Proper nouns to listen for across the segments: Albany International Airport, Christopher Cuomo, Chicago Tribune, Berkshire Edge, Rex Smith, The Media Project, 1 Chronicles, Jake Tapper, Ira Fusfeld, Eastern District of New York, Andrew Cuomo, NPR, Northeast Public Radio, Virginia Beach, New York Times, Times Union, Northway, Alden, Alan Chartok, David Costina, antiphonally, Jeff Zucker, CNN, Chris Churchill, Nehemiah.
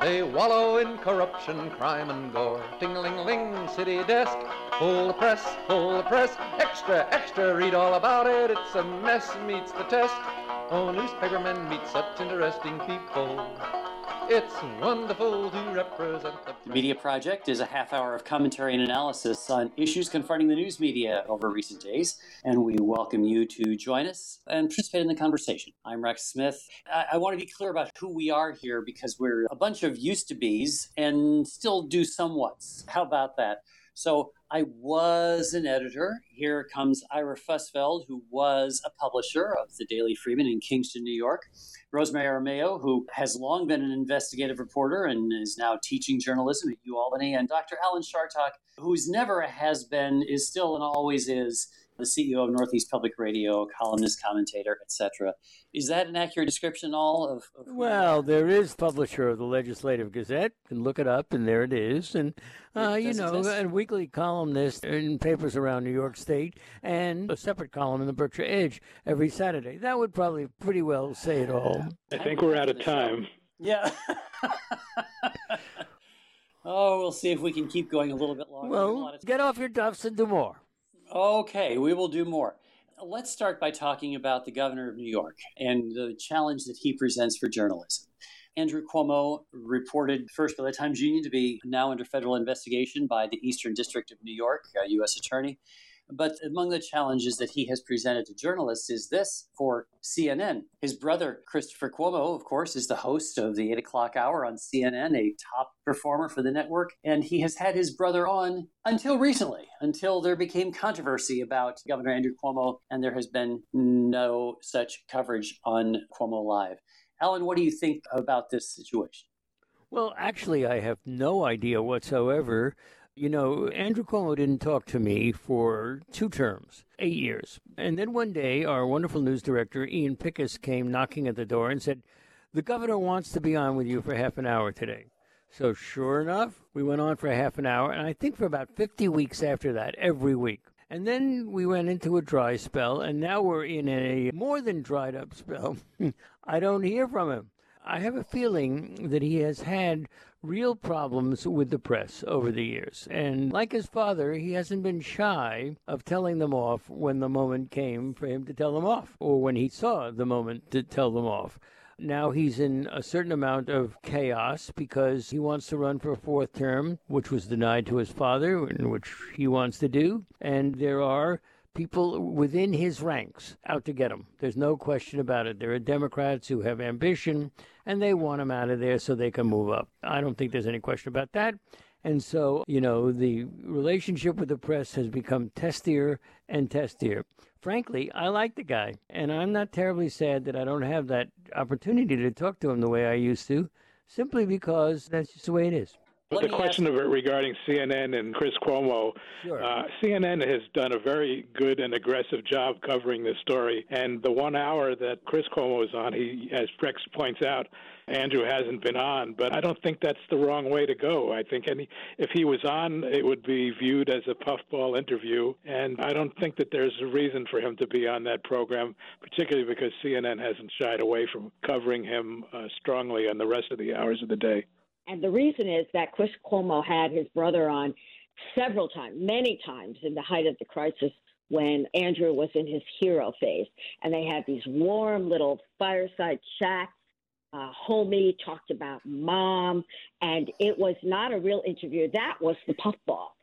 They wallow in corruption, crime and gore. Ting-a-ling-a-ling, city desk, pull the press, extra, extra, read all about it, it's a mess, meets the test. Oh, newspapermen meet such interesting people. It's wonderful to represent the press. The Media Project is a half hour of commentary and analysis on issues confronting the news media over recent days, and we welcome you to join us and participate in the conversation. I'm Rex Smith. I want to be clear about who we are here because we're a bunch of used-to-bes and still do somewhats. How about that? So I was an editor. Here comes Ira Fusfeld, who was a publisher of The Daily Freeman in Kingston, New York. Rosemary Armao, who has long been an investigative reporter and is now teaching journalism at UAlbany. And Dr. Alan Chartok, who's never a has-been, is still and always is the CEO of Northeast Public Radio, columnist, commentator, etc. Is that an accurate description, all? Well, there is publisher of the Legislative Gazette. You can look it up, and there it is. And, and weekly columnist in papers around New York State, and a separate column in the Berkshire Edge every Saturday. That would probably pretty well say it all. I think we're out of time. Yeah. Oh, we'll see if we can keep going a little bit longer. Well, get off your duffs and do more. Okay, we will do more. Let's start by talking about the governor of New York and the challenge that he presents for journalism. Andrew Cuomo, reported first by the Times Union to be now under federal investigation by the Eastern District of New York, a U.S. attorney. But among the challenges that he has presented to journalists is this for CNN. His brother, Christopher Cuomo, of course, is the host of the 8 o'clock hour on CNN, a top performer for the network. And he has had his brother on until recently, until there became controversy about Governor Andrew Cuomo, and there has been no such coverage on Cuomo Live. Alan, what do you think about this situation? Well, actually, I have no idea whatsoever. You know, Andrew Cuomo didn't talk to me for 2 terms, 8 years. And then one day, our wonderful news director, Ian Pickus, came knocking at the door and said, the governor wants to be on with you for half an hour today. So sure enough, we went on for half an hour, and I think for about 50 weeks after that, every week. And then we went into a dry spell, and now we're in a more than dried up spell. I don't hear from him. I have a feeling that he has had real problems with the press over the years. And like his father, he hasn't been shy of telling them off when the moment came for him to tell them off, or when he saw the moment to tell them off. Now he's in a certain amount of chaos because he wants to run for a 4th term, which was denied to his father, and which he wants to do. And there are people within his ranks out to get him. There's no question about it. There are Democrats who have ambition, and they want him out of there so they can move up. I don't think there's any question about that. And so, you know, the relationship with the press has become testier and testier. Frankly, I like the guy, and I'm not terribly sad that I don't have that opportunity to talk to him the way I used to, simply because that's just the way it is. But the question of it regarding CNN and Chris Cuomo, sure. CNN has done a very good and aggressive job covering this story. And the 1 hour that Chris Cuomo is on, he, as Rex points out, Andrew hasn't been on. But I don't think that's the wrong way to go. I think if he was on, it would be viewed as a puffball interview. And I don't think that there's a reason for him to be on that program, particularly because CNN hasn't shied away from covering him strongly on the rest of the hours of the day. And the reason is that Chris Cuomo had his brother on several times, many times in the height of the crisis when Andrew was in his hero phase. And they had these warm little fireside chats. Homie talked about mom. And it was not a real interview. That was the puffball.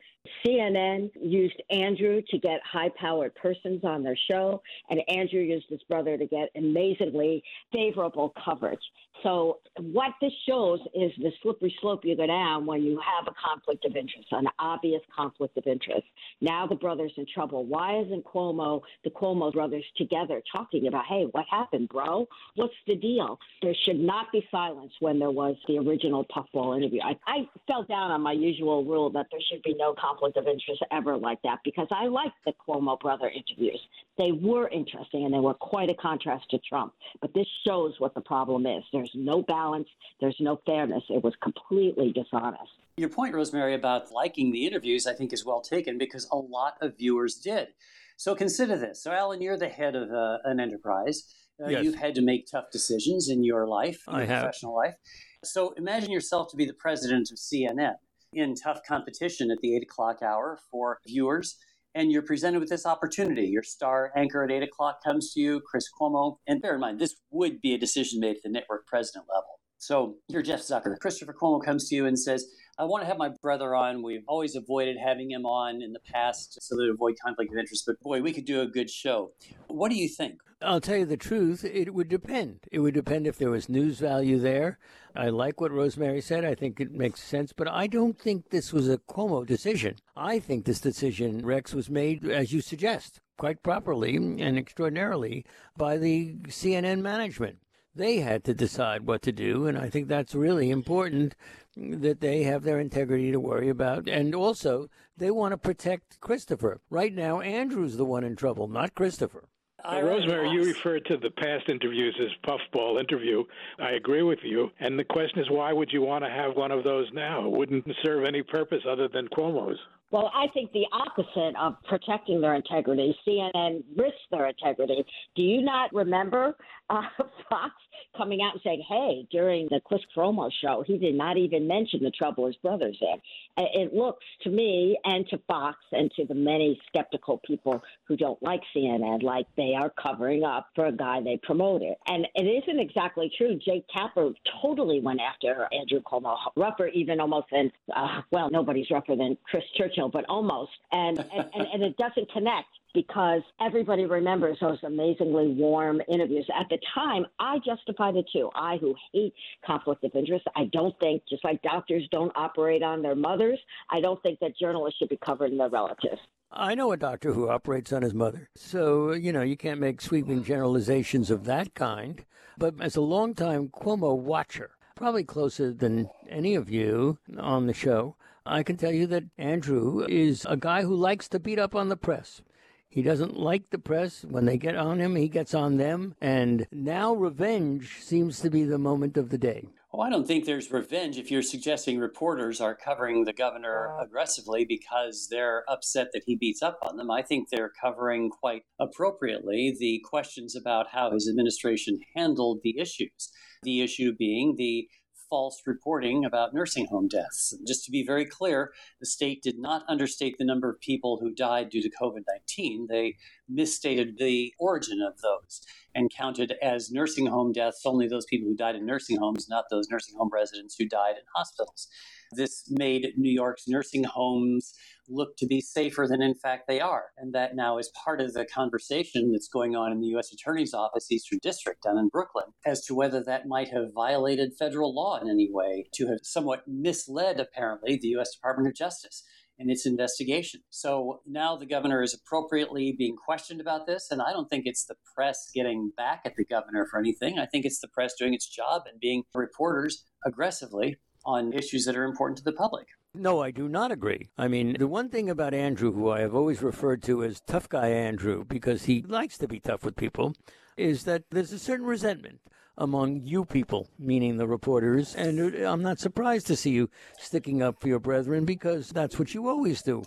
CNN used Andrew to get high-powered persons on their show, and Andrew used his brother to get amazingly favorable coverage. So what this shows is the slippery slope you go down when you have a conflict of interest, an obvious conflict of interest. Now the brother's in trouble. Why isn't the Cuomo brothers together talking about, hey, what happened, bro? What's the deal? There should not be silence when there was the original puffball interview. I fell down on my usual rule that there should be no conflict of interest ever like that, because I liked the Cuomo brother interviews. They were interesting, and they were quite a contrast to Trump. But this shows what the problem is. There's no balance. There's no fairness. It was completely dishonest. Your point, Rosemary, about liking the interviews, I think is well taken, because a lot of viewers did. So consider this. So, Alan, you're the head of an enterprise. Yes. You've had to make tough decisions in your life, in your professional life. So imagine yourself to be the president of CNN in tough competition at the 8 o'clock hour for viewers. And you're presented with this opportunity. Your star anchor at 8 o'clock comes to you, Chris Cuomo. And bear in mind, this would be a decision made at the network president level. So you're Jeff Zucker. Christopher Cuomo comes to you and says, I want to have my brother on. We've always avoided having him on in the past so that we avoid conflict of interest. But boy, we could do a good show. What do you think? I'll tell you the truth. It would depend. It would depend if there was news value there. I like what Rosemary said. I think it makes sense. But I don't think this was a Cuomo decision. I think this decision, Rex, was made, as you suggest, quite properly and extraordinarily by the CNN management. They had to decide what to do, and I think that's really important that they have their integrity to worry about. And also, they want to protect Christopher. Right now, Andrew's the one in trouble, not Christopher. Rosemary, you referred to the past interviews as puffball interview. I agree with you. And the question is, why would you want to have one of those now? It wouldn't serve any purpose other than Cuomo's. Well, I think the opposite of protecting their integrity. CNN risks their integrity. Do you not remember Fox coming out and saying, hey, during the Chris Cuomo show, he did not even mention the trouble his brother's in? It looks to me and to Fox and to the many skeptical people who don't like CNN like they are covering up for a guy they promoted. And it isn't exactly true. Jake Tapper totally went after Andrew Cuomo, rougher even almost than, well, nobody's rougher than Chris Churchill, but almost. And it doesn't connect, because everybody remembers those amazingly warm interviews. At the time, I justified it too. I, who hate conflict of interest, I don't think, just like doctors don't operate on their mothers, I don't think that journalists should be covering their relatives. I know a doctor who operates on his mother. So, you know, you can't make sweeping generalizations of that kind. But as a longtime Cuomo watcher, probably closer than any of you on the show, I can tell you that Andrew is a guy who likes to beat up on the press. He doesn't like the press. When they get on him, he gets on them. And now revenge seems to be the moment of the day. Oh, I don't think there's revenge if you're suggesting reporters are covering the governor aggressively because they're upset that he beats up on them. I think they're covering quite appropriately the questions about how his administration handled the issues, the issue being the false reporting about nursing home deaths. And just to be very clear, the state did not understate the number of people who died due to COVID-19. They misstated the origin of those and counted as nursing home deaths only those people who died in nursing homes, not those nursing home residents who died in hospitals. This made New York's nursing homes look to be safer than in fact they are. And that now is part of the conversation that's going on in the U.S. Attorney's Office, Eastern District down in Brooklyn, as to whether that might have violated federal law in any way to have somewhat misled, apparently, the U.S. Department of Justice in its investigation. So now the governor is appropriately being questioned about this. And I don't think it's the press getting back at the governor for anything. I think it's the press doing its job and being reporters aggressively on issues that are important to the public. No, I do not agree. I mean, the one thing about Andrew, who I have always referred to as tough guy Andrew, because he likes to be tough with people, is that there's a certain resentment among you people, meaning the reporters. And I'm not surprised to see you sticking up for your brethren, because that's what you always do.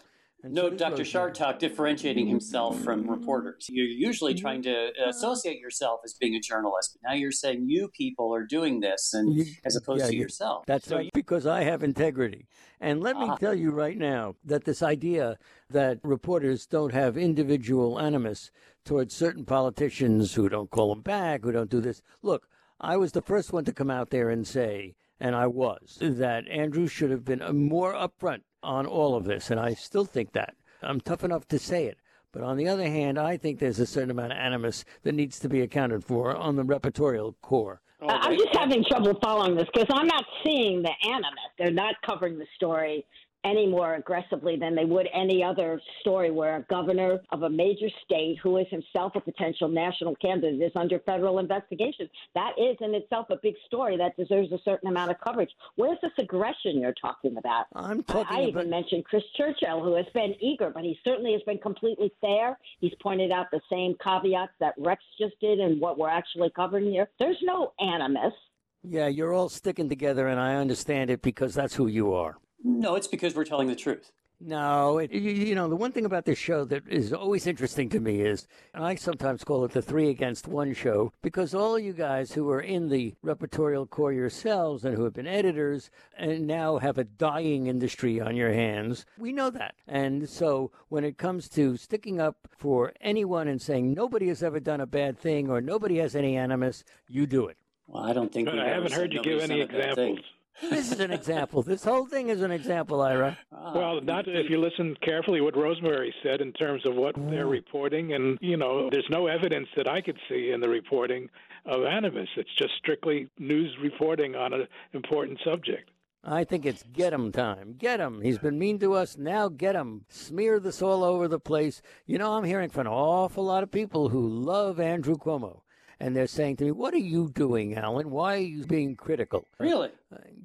No, Dr. Chartok differentiating himself from reporters. You're usually trying to associate yourself as being a journalist, but now you're saying you people are doing this, and as opposed to yourself. That's right, because I have integrity. And let me tell you right now that this idea that reporters don't have individual animus towards certain politicians who don't call them back, who don't do this. Look, I was the first one to come out there and say and I was, that Andrew should have been more upfront on all of this, and I still think that. I'm tough enough to say it. But on the other hand, I think there's a certain amount of animus that needs to be accounted for on the reportorial core. I'm just having trouble following this because I'm not seeing the animus. They're not covering the story any more aggressively than they would any other story where a governor of a major state who is himself a potential national candidate is under federal investigation. That is in itself a big story that deserves a certain amount of coverage. Where's this aggression you're talking about? I even mentioned Chris Churchill, who has been eager, but he certainly has been completely fair. He's pointed out the same caveats that Rex just did and what we're actually covering here. There's no animus. Yeah, you're all sticking together, and I understand it because that's who you are. No, it's because we're telling the truth. No, the one thing about this show that is always interesting to me is, and I sometimes call it the 3 against 1 show, because all you guys who are in the reportorial core yourselves and who have been editors and now have a dying industry on your hands, we know that. And so when it comes to sticking up for anyone and saying nobody has ever done a bad thing or nobody has any animus, you do it. Well, I don't think... I haven't heard you give any examples. This is an example. This whole thing is an example, Ira. Well, not if you listen carefully what Rosemary said in terms of what they're reporting. And, there's no evidence that I could see in the reporting of animus. It's just strictly news reporting on an important subject. I think it's get him time. Get him. He's been mean to us. Now get him. Smear this all over the place. I'm hearing from an awful lot of people who love Andrew Cuomo. And they're saying to me, what are you doing, Alan? Why are you being critical? Really?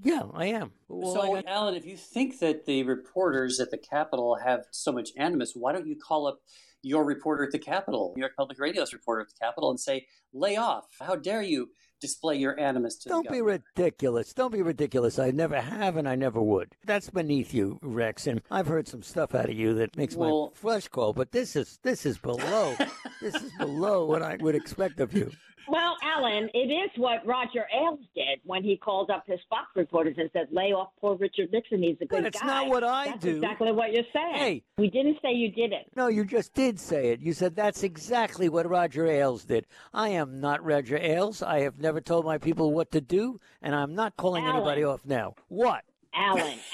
Yeah, I am. So, Alan, if you think that the reporters at the Capitol have so much animus, why don't you call up your reporter at the Capitol, New York Public Radio's reporter at the Capitol, and say, lay off. How dare you display your animus to the government? Don't be ridiculous. I never have and I never would. That's beneath you, Rex. And I've heard some stuff out of you that makes my flesh crawl. But this is below. This is below what I would expect of you. Well, Alan, it is what Roger Ailes did when he called up his Fox reporters and said, lay off poor Richard Nixon. He's a good guy. But it's not what I do. That's exactly what you're saying. Hey. We didn't say you did it. No, you just did say it. You said that's exactly what Roger Ailes did. I am not Roger Ailes. I have never told my people what to do, and I'm not calling anybody off now. What?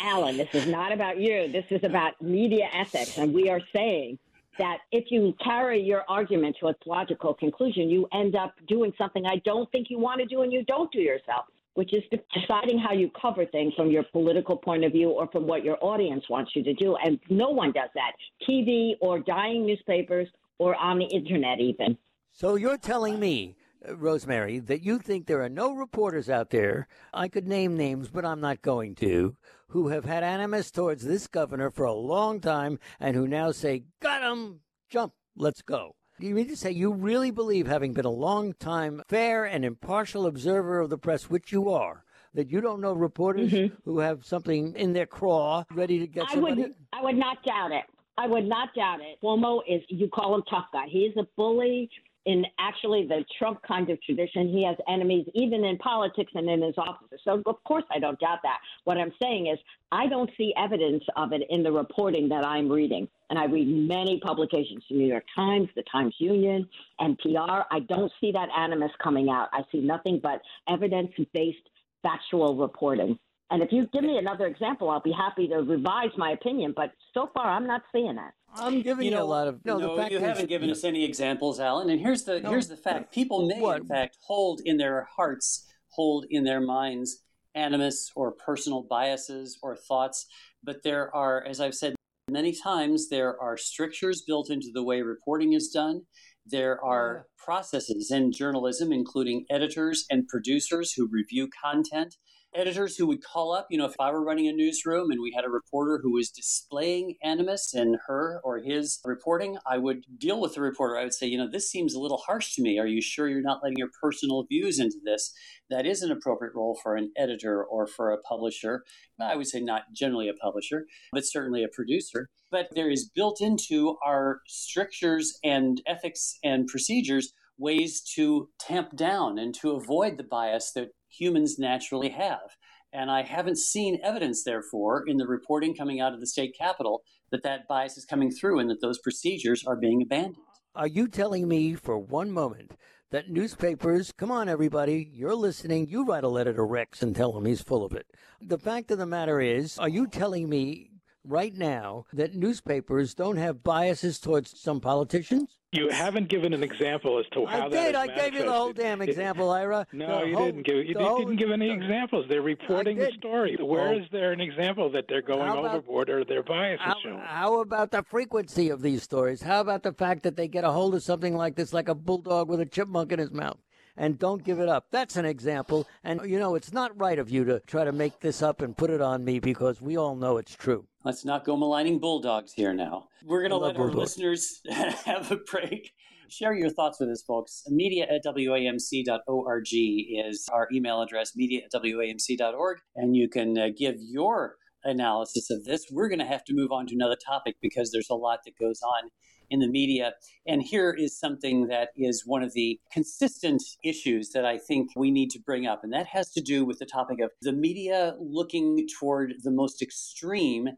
Alan, this is not about you. This is about media ethics, and we are saying that if you carry your argument to its logical conclusion, you end up doing something I don't think you want to do and you don't do yourself, which is deciding how you cover things from your political point of view or from what your audience wants you to do. And no one does that, TV or dying newspapers or on the Internet even. So you're telling me, Rosemary, that you think there are no reporters out there, I could name names, but I'm not going to, who have had animus towards this governor for a long time and who now say, got him, jump, let's go. You mean to say you really believe, having been a long time fair and impartial observer of the press, which you are, that you don't know reporters who have something in their craw ready to get somebody? I would not doubt it. I would not doubt it. Cuomo is, you call him tough guy. He is a bully. In actually the Trump kind of tradition, he has enemies even in politics and in his offices. So, of course, I don't doubt that. What I'm saying is I don't see evidence of it in the reporting that I'm reading. And I read many publications, the New York Times, the Times Union, NPR. I don't see that animus coming out. I see nothing but evidence-based factual reporting. And if you give me another example, I'll be happy to revise my opinion. But so far, I'm not seeing that. I'm giving you a lot of... No, you haven't given us any examples, Alan. And here's the fact. People may, in fact, hold in their minds animus or personal biases or thoughts. But there are, as I've said many times, there are strictures built into the way reporting is done. There are processes in journalism, including editors and producers who review content. Editors who would call up, if I were running a newsroom and we had a reporter who was displaying animus in her or his reporting, I would deal with the reporter. I would say, this seems a little harsh to me. Are you sure you're not letting your personal views into this? That is an appropriate role for an editor or for a publisher. I would say not generally a publisher, but certainly a producer. But there is built into our strictures and ethics and procedures ways to tamp down and to avoid the bias that humans naturally have. And I haven't seen evidence, therefore, in the reporting coming out of the state capitol that bias is coming through and that those procedures are being abandoned. Are you telling me for one moment that newspapers, come on, everybody, you're listening, you write a letter to Rex and tell him he's full of it. The fact of the matter is, are you telling me right now that newspapers don't have biases towards some politicians? You haven't given an example as to how that is manifested. I gave you the whole damn example, Ira. No, you didn't give. You didn't give any examples. They're reporting the story. Where is there an example that they're going overboard or their bias is shown? How about the frequency of these stories? How about the fact that they get a hold of something like this, like a bulldog with a chipmunk in his mouth, and don't give it up? That's an example. And, you know, it's not right of you to try to make this up and put it on me, because we all know it's true. Let's not go maligning bulldogs here now. We're going to let our listeners have a break. Share your thoughts with us, folks. media@wamc.org is our email address, media@wamc.org. And you can give your analysis of this. We're going to have to move on to another topic because there's a lot that goes on in the media. And here is something that is one of the consistent issues that I think we need to bring up. And that has to do with the topic of the media looking toward the most extreme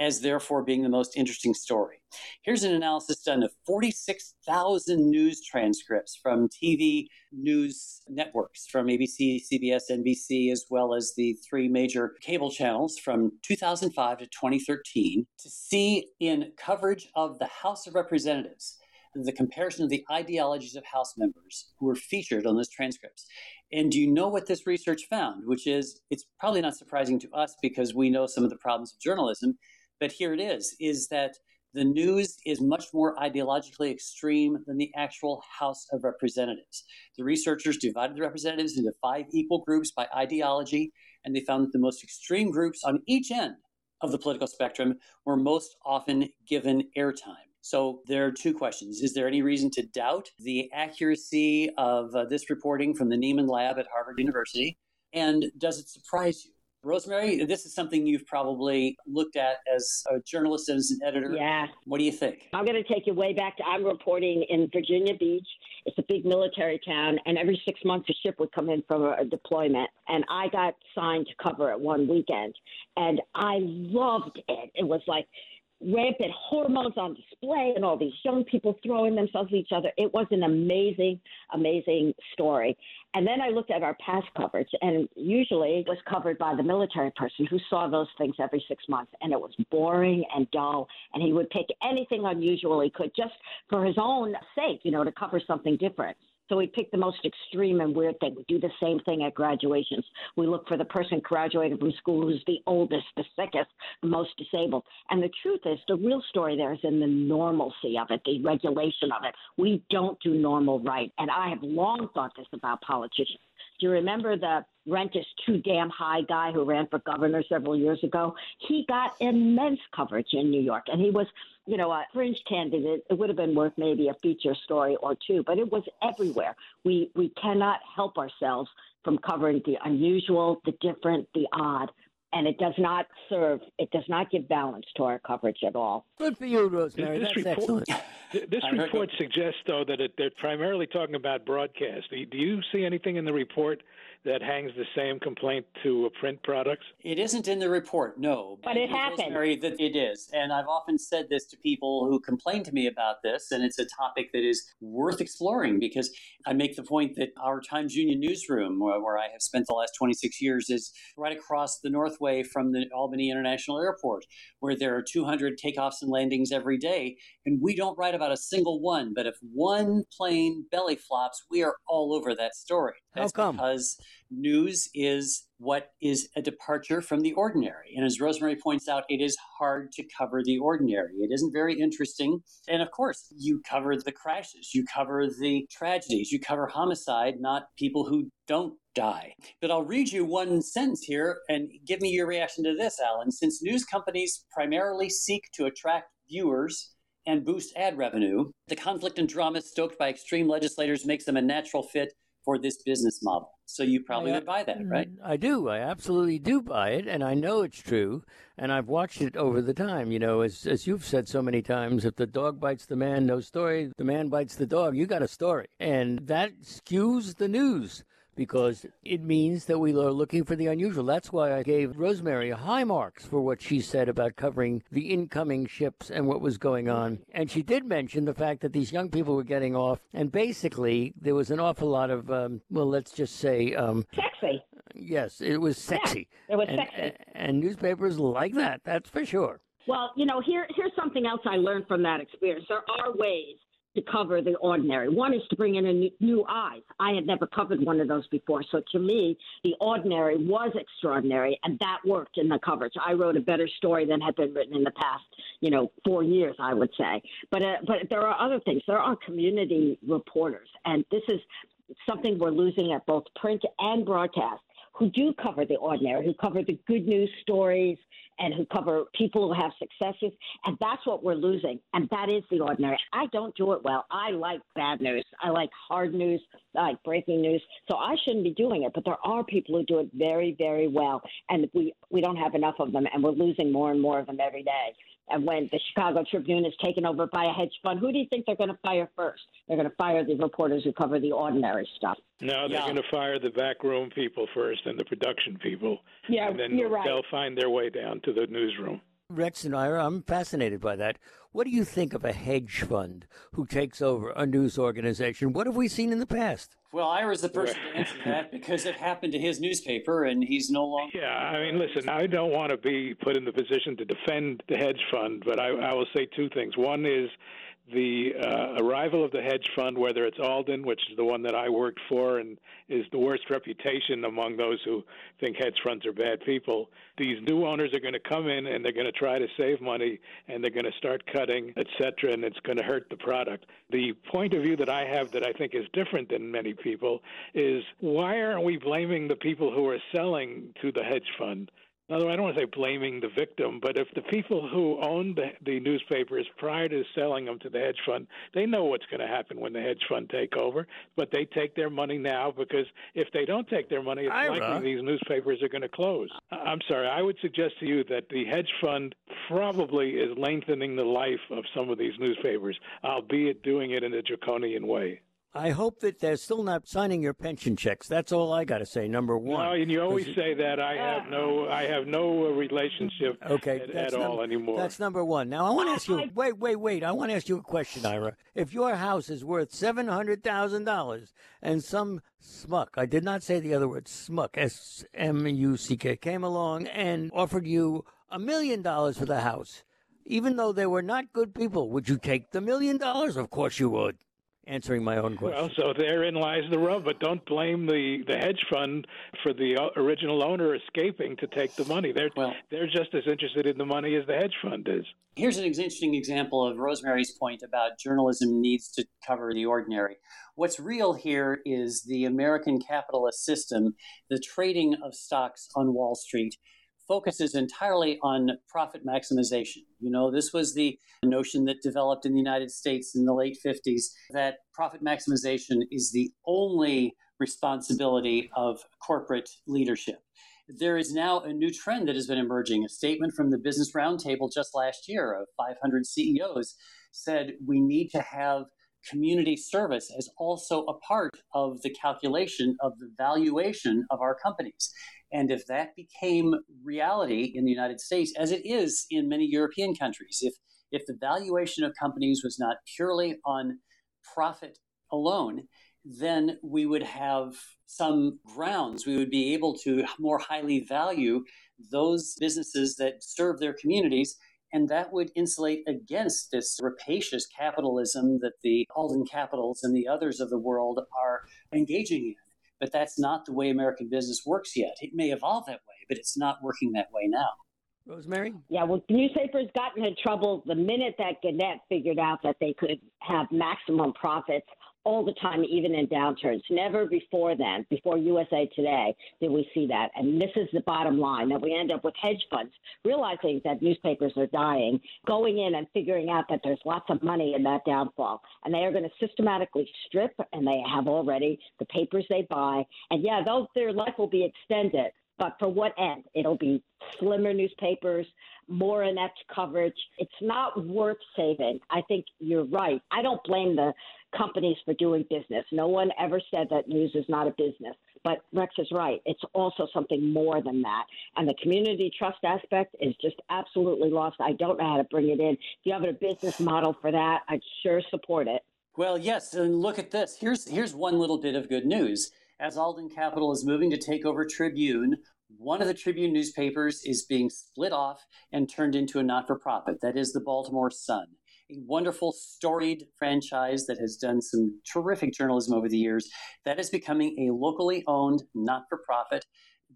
as therefore being the most interesting story. Here's an analysis done of 46,000 news transcripts from TV news networks, from ABC, CBS, NBC, as well as the three major cable channels from 2005 to 2013, to see in coverage of the House of Representatives the comparison of the ideologies of House members who were featured on those transcripts. And do you know what this research found? Which is, it's probably not surprising to us because we know some of the problems of journalism, but here it is that the news is much more ideologically extreme than the actual House of Representatives. The researchers divided the representatives into 5 equal groups by ideology, and they found that the most extreme groups on each end of the political spectrum were most often given airtime. So there are two questions. Is there any reason to doubt the accuracy of this reporting from the Neiman Lab at Harvard University? And does it surprise you? Rosemary, this is something you've probably looked at as a journalist and as an editor. Yeah. What do you think? I'm going to take you way back to, I'm reporting in Virginia Beach. It's a big military town, and every 6 months a ship would come in from a deployment, and I got signed to cover it one weekend, and I loved it. It was like rampant hormones on display and all these young people throwing themselves at each other. It was an amazing, amazing story. And then I looked at our past coverage, and usually it was covered by the military person who saw those things every 6 months, and it was boring and dull, and he would pick anything unusual he could just for his own sake, you know, to cover something different. So we pick the most extreme and weird thing. We do the same thing at graduations. We look for the person graduated from school who's the oldest, the sickest, the most disabled. And the truth is, the real story there is in the normalcy of it, the regulation of it. We don't do normal right. And I have long thought this about politicians. Do you remember the rent is too damn high guy who ran for governor several years ago? He got immense coverage in New York, and he was, you know, a fringe candidate. It would have been worth maybe a feature story or two, but it was everywhere. We cannot help ourselves from covering the unusual, the different, the odd. And it does not serve, it does not give balance to our coverage at all. Good for you, Rosemary. That's excellent. This report suggests, though, that they're primarily talking about broadcast. Do you see anything in the report that hangs the same complaint to print products? It isn't in the report, no. But it happened. Rosemary, that it is. And I've often said this to people who complain to me about this, and it's a topic that is worth exploring, because I make the point that our Times Union newsroom, where I have spent the last 26 years, is right across the Northway from the Albany International Airport, where there are 200 takeoffs and landings every day, and we don't write about a single one. But if one plane belly flops, we are all over that story. That's because news is what is a departure from the ordinary. And as Rosemary points out, it is hard to cover the ordinary. It isn't very interesting. And of course, you cover the crashes, you cover the tragedies, you cover homicide, not people who don't die. But I'll read you one sentence here and give me your reaction to this, Alan. Since news companies primarily seek to attract viewers and boost ad revenue, the conflict and drama stoked by extreme legislators makes them a natural fit for this business model. So you probably would buy that, right? I do. I absolutely do buy it, and I know it's true, and I've watched it over the time. You know, as you've said so many times, if the dog bites the man, no story. The man bites the dog, you got a story. And that skews the news. because it means that we are looking for the unusual. That's why I gave Rosemary high marks for what she said about covering the incoming ships and what was going on. And she did mention the fact that these young people were getting off, and basically there was an awful lot of, well, let's just say... sexy. Yes, it was sexy. Yeah, it was sexy. And newspapers like that, that's for sure. Well, you know, here's something else I learned from that experience. There are ways to cover the ordinary. One is to bring in new eyes. I had never covered one of those before. So to me, the ordinary was extraordinary, and that worked in the coverage. I wrote a better story than had been written in the past, 4 years, I would say. But there are other things. There are community reporters, and this is something we're losing at both print and broadcast, who do cover the ordinary, who cover the good news stories, and who cover people who have successes. And that's what we're losing. And that is the ordinary. I don't do it well. I like bad news. I like hard news. I like breaking news. So I shouldn't be doing it. But there are people who do it very, very well. And we don't have enough of them. And we're losing more and more of them every day. And when the Chicago Tribune is taken over by a hedge fund, who do you think they're going to fire first? They're going to fire the reporters who cover the ordinary stuff. No, they're going to fire the backroom people first and the production people. Yeah, and then you're right. They'll find their way down to the newsroom. Rex and Ira, I'm fascinated by that. What do you think of a hedge fund who takes over a news organization? What have we seen in the past? Well, Ira's the person to answer that because it happened to his newspaper and he's no longer... Yeah, I mean, listen, I don't want to be put in the position to defend the hedge fund, but I will say two things. One is the arrival of the hedge fund, whether it's Alden, which is the one that I worked for and is the worst reputation among those who think hedge funds are bad people. These new owners are going to come in and they're going to try to save money and they're going to start cutting, et cetera, and it's going to hurt the product. The point of view that I have that I think is different than many people is, why aren't we blaming the people who are selling to the hedge fund? In other words, I don't want to say blaming the victim, but if the people who owned the newspapers prior to selling them to the hedge fund, they know what's going to happen when the hedge fund take over, but they take their money now because if they don't take their money, it's likely these newspapers are going to close. I'm sorry. I would suggest to you that the hedge fund probably is lengthening the life of some of these newspapers, albeit doing it in a draconian way. I hope that they're still not signing your pension checks. That's all I got to say, number one. No, and you always say that. I have no relationship at all anymore. That's number one. Now, I want to ask you, wait. I want to ask you a question, Ira. If your house is worth $700,000 and some smuck, I did not say the other word, smuck, S-M-U-C-K, came along and offered you $1 million for the house, even though they were not good people, would you take the $1 million? Of course you would. Answering my own question. Well, so therein lies the rub, but don't blame the hedge fund for the original owner escaping to take the money. They're just as interested in the money as the hedge fund is. Here's an interesting example of Rosemary's point about journalism needs to cover the ordinary. What's real here is the American capitalist system, the trading of stocks on Wall Street, focuses entirely on profit maximization. You know, this was the notion that developed in the United States in the late 50s, that profit maximization is the only responsibility of corporate leadership. There is now a new trend that has been emerging. A statement from the Business Roundtable just last year of 500 CEOs said we need to have community service as also a part of the calculation of the valuation of our companies. And if that became reality in the United States, as it is in many European countries, if the valuation of companies was not purely on profit alone, then we would have some grounds. We would be able to more highly value those businesses that serve their communities, and that would insulate against this rapacious capitalism that the Alden Capitals and the others of the world are engaging in. But that's not the way American business works yet. It may evolve that way, but it's not working that way now. Rosemary? Yeah, well, newspapers got into trouble the minute that Gannett figured out that they could have maximum profits all the time, even in downturns. Never before then, before USA Today, did we see that. And this is the bottom line, that we end up with hedge funds realizing that newspapers are dying, going in and figuring out that there's lots of money in that downfall. And they are going to systematically strip, and they have already, the papers they buy. And yeah, their life will be extended, But for what end? It'll be slimmer newspapers, more inept coverage. It's not worth saving. I think you're right. I don't blame the companies for doing business. No one ever said that news is not a business. But Rex is right. It's also something more than that. And the community trust aspect is just absolutely lost. I don't know how to bring it in. If you have a business model for that, I'd sure support it. Well, yes. And look at this. Here's one little bit of good news. As Alden Capital is moving to take over Tribune, one of the Tribune newspapers is being split off and turned into a not-for-profit. That is the Baltimore Sun, a wonderful, storied franchise that has done some terrific journalism over the years. That is becoming a locally owned not-for-profit.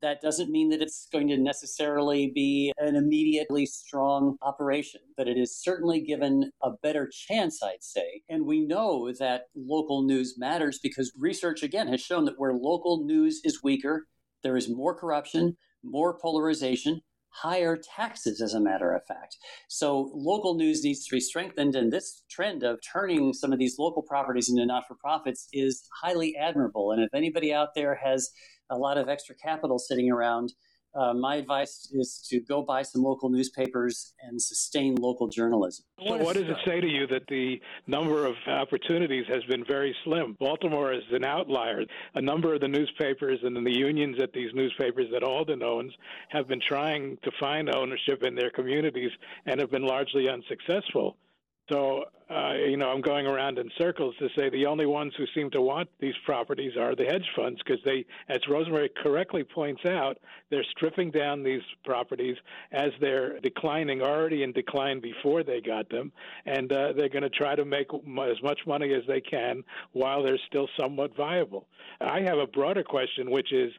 That doesn't mean that it's going to necessarily be an immediately strong operation, but it is certainly given a better chance, I'd say. And we know that local news matters because research, again, has shown that where local news is weaker, there is more corruption, more polarization, higher taxes, as a matter of fact. So local news needs to be strengthened, and this trend of turning some of these local properties into not-for-profits is highly admirable. And if anybody out there has a lot of extra capital sitting around, my advice is to go buy some local newspapers and sustain local journalism. So what does it say to you that the number of opportunities has been very slim? Baltimore is an outlier. A number of the newspapers and the unions at these newspapers that Alden owns have been trying to find ownership in their communities and have been largely unsuccessful. So, I'm going around in circles to say the only ones who seem to want these properties are the hedge funds because they, as Rosemary correctly points out, they're stripping down these properties as they're declining, already in decline before they got them, and they're going to try to make as much money as they can while they're still somewhat viable. I have a broader question, which is,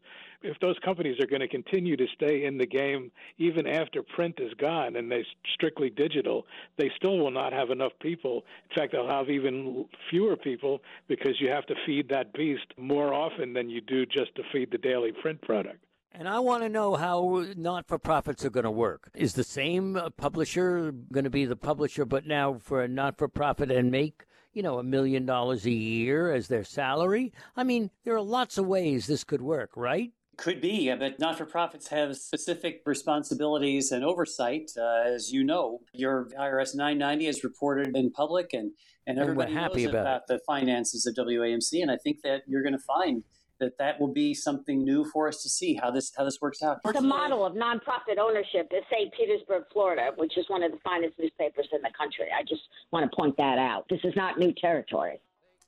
if those companies are going to continue to stay in the game even after print is gone and they're strictly digital, they still will not have enough people. In fact, they'll have even fewer people because you have to feed that beast more often than you do just to feed the daily print product. And I want to know how not-for-profits are going to work. Is the same publisher going to be the publisher, but now for a not-for-profit and make $1 million a year as their salary? I mean, there are lots of ways this could work, right? Could be, but not-for-profits have specific responsibilities and oversight. As you know, your IRS 990 is reported in public, and everybody knows about the finances of WAMC. And I think that you're going to find that will be something new for us to see how this works out. The model of nonprofit ownership is St. Petersburg, Florida, which is one of the finest newspapers in the country. I just want to point that out. This is not new territory.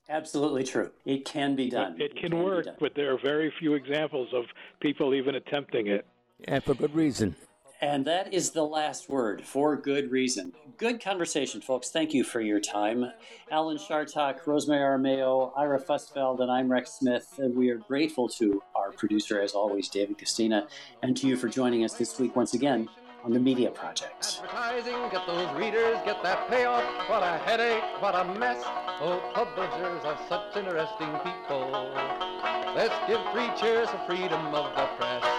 Absolutely true. It can be done. It can work, but there are very few examples of people even attempting it. And for good reason. And that is the last word, for good reason. Good conversation, folks. Thank you for your time. Alan Chartok, Rosemary Armao, Ira Fusfeld, and I'm Rex Smith. And we are grateful to our producer, as always, David Costina, and to you for joining us this week once again on The Media Project. Advertising, get those readers, get that payoff. What a headache, what a mess. Oh, publishers are such interesting people. Let's give free cheers for freedom of the press.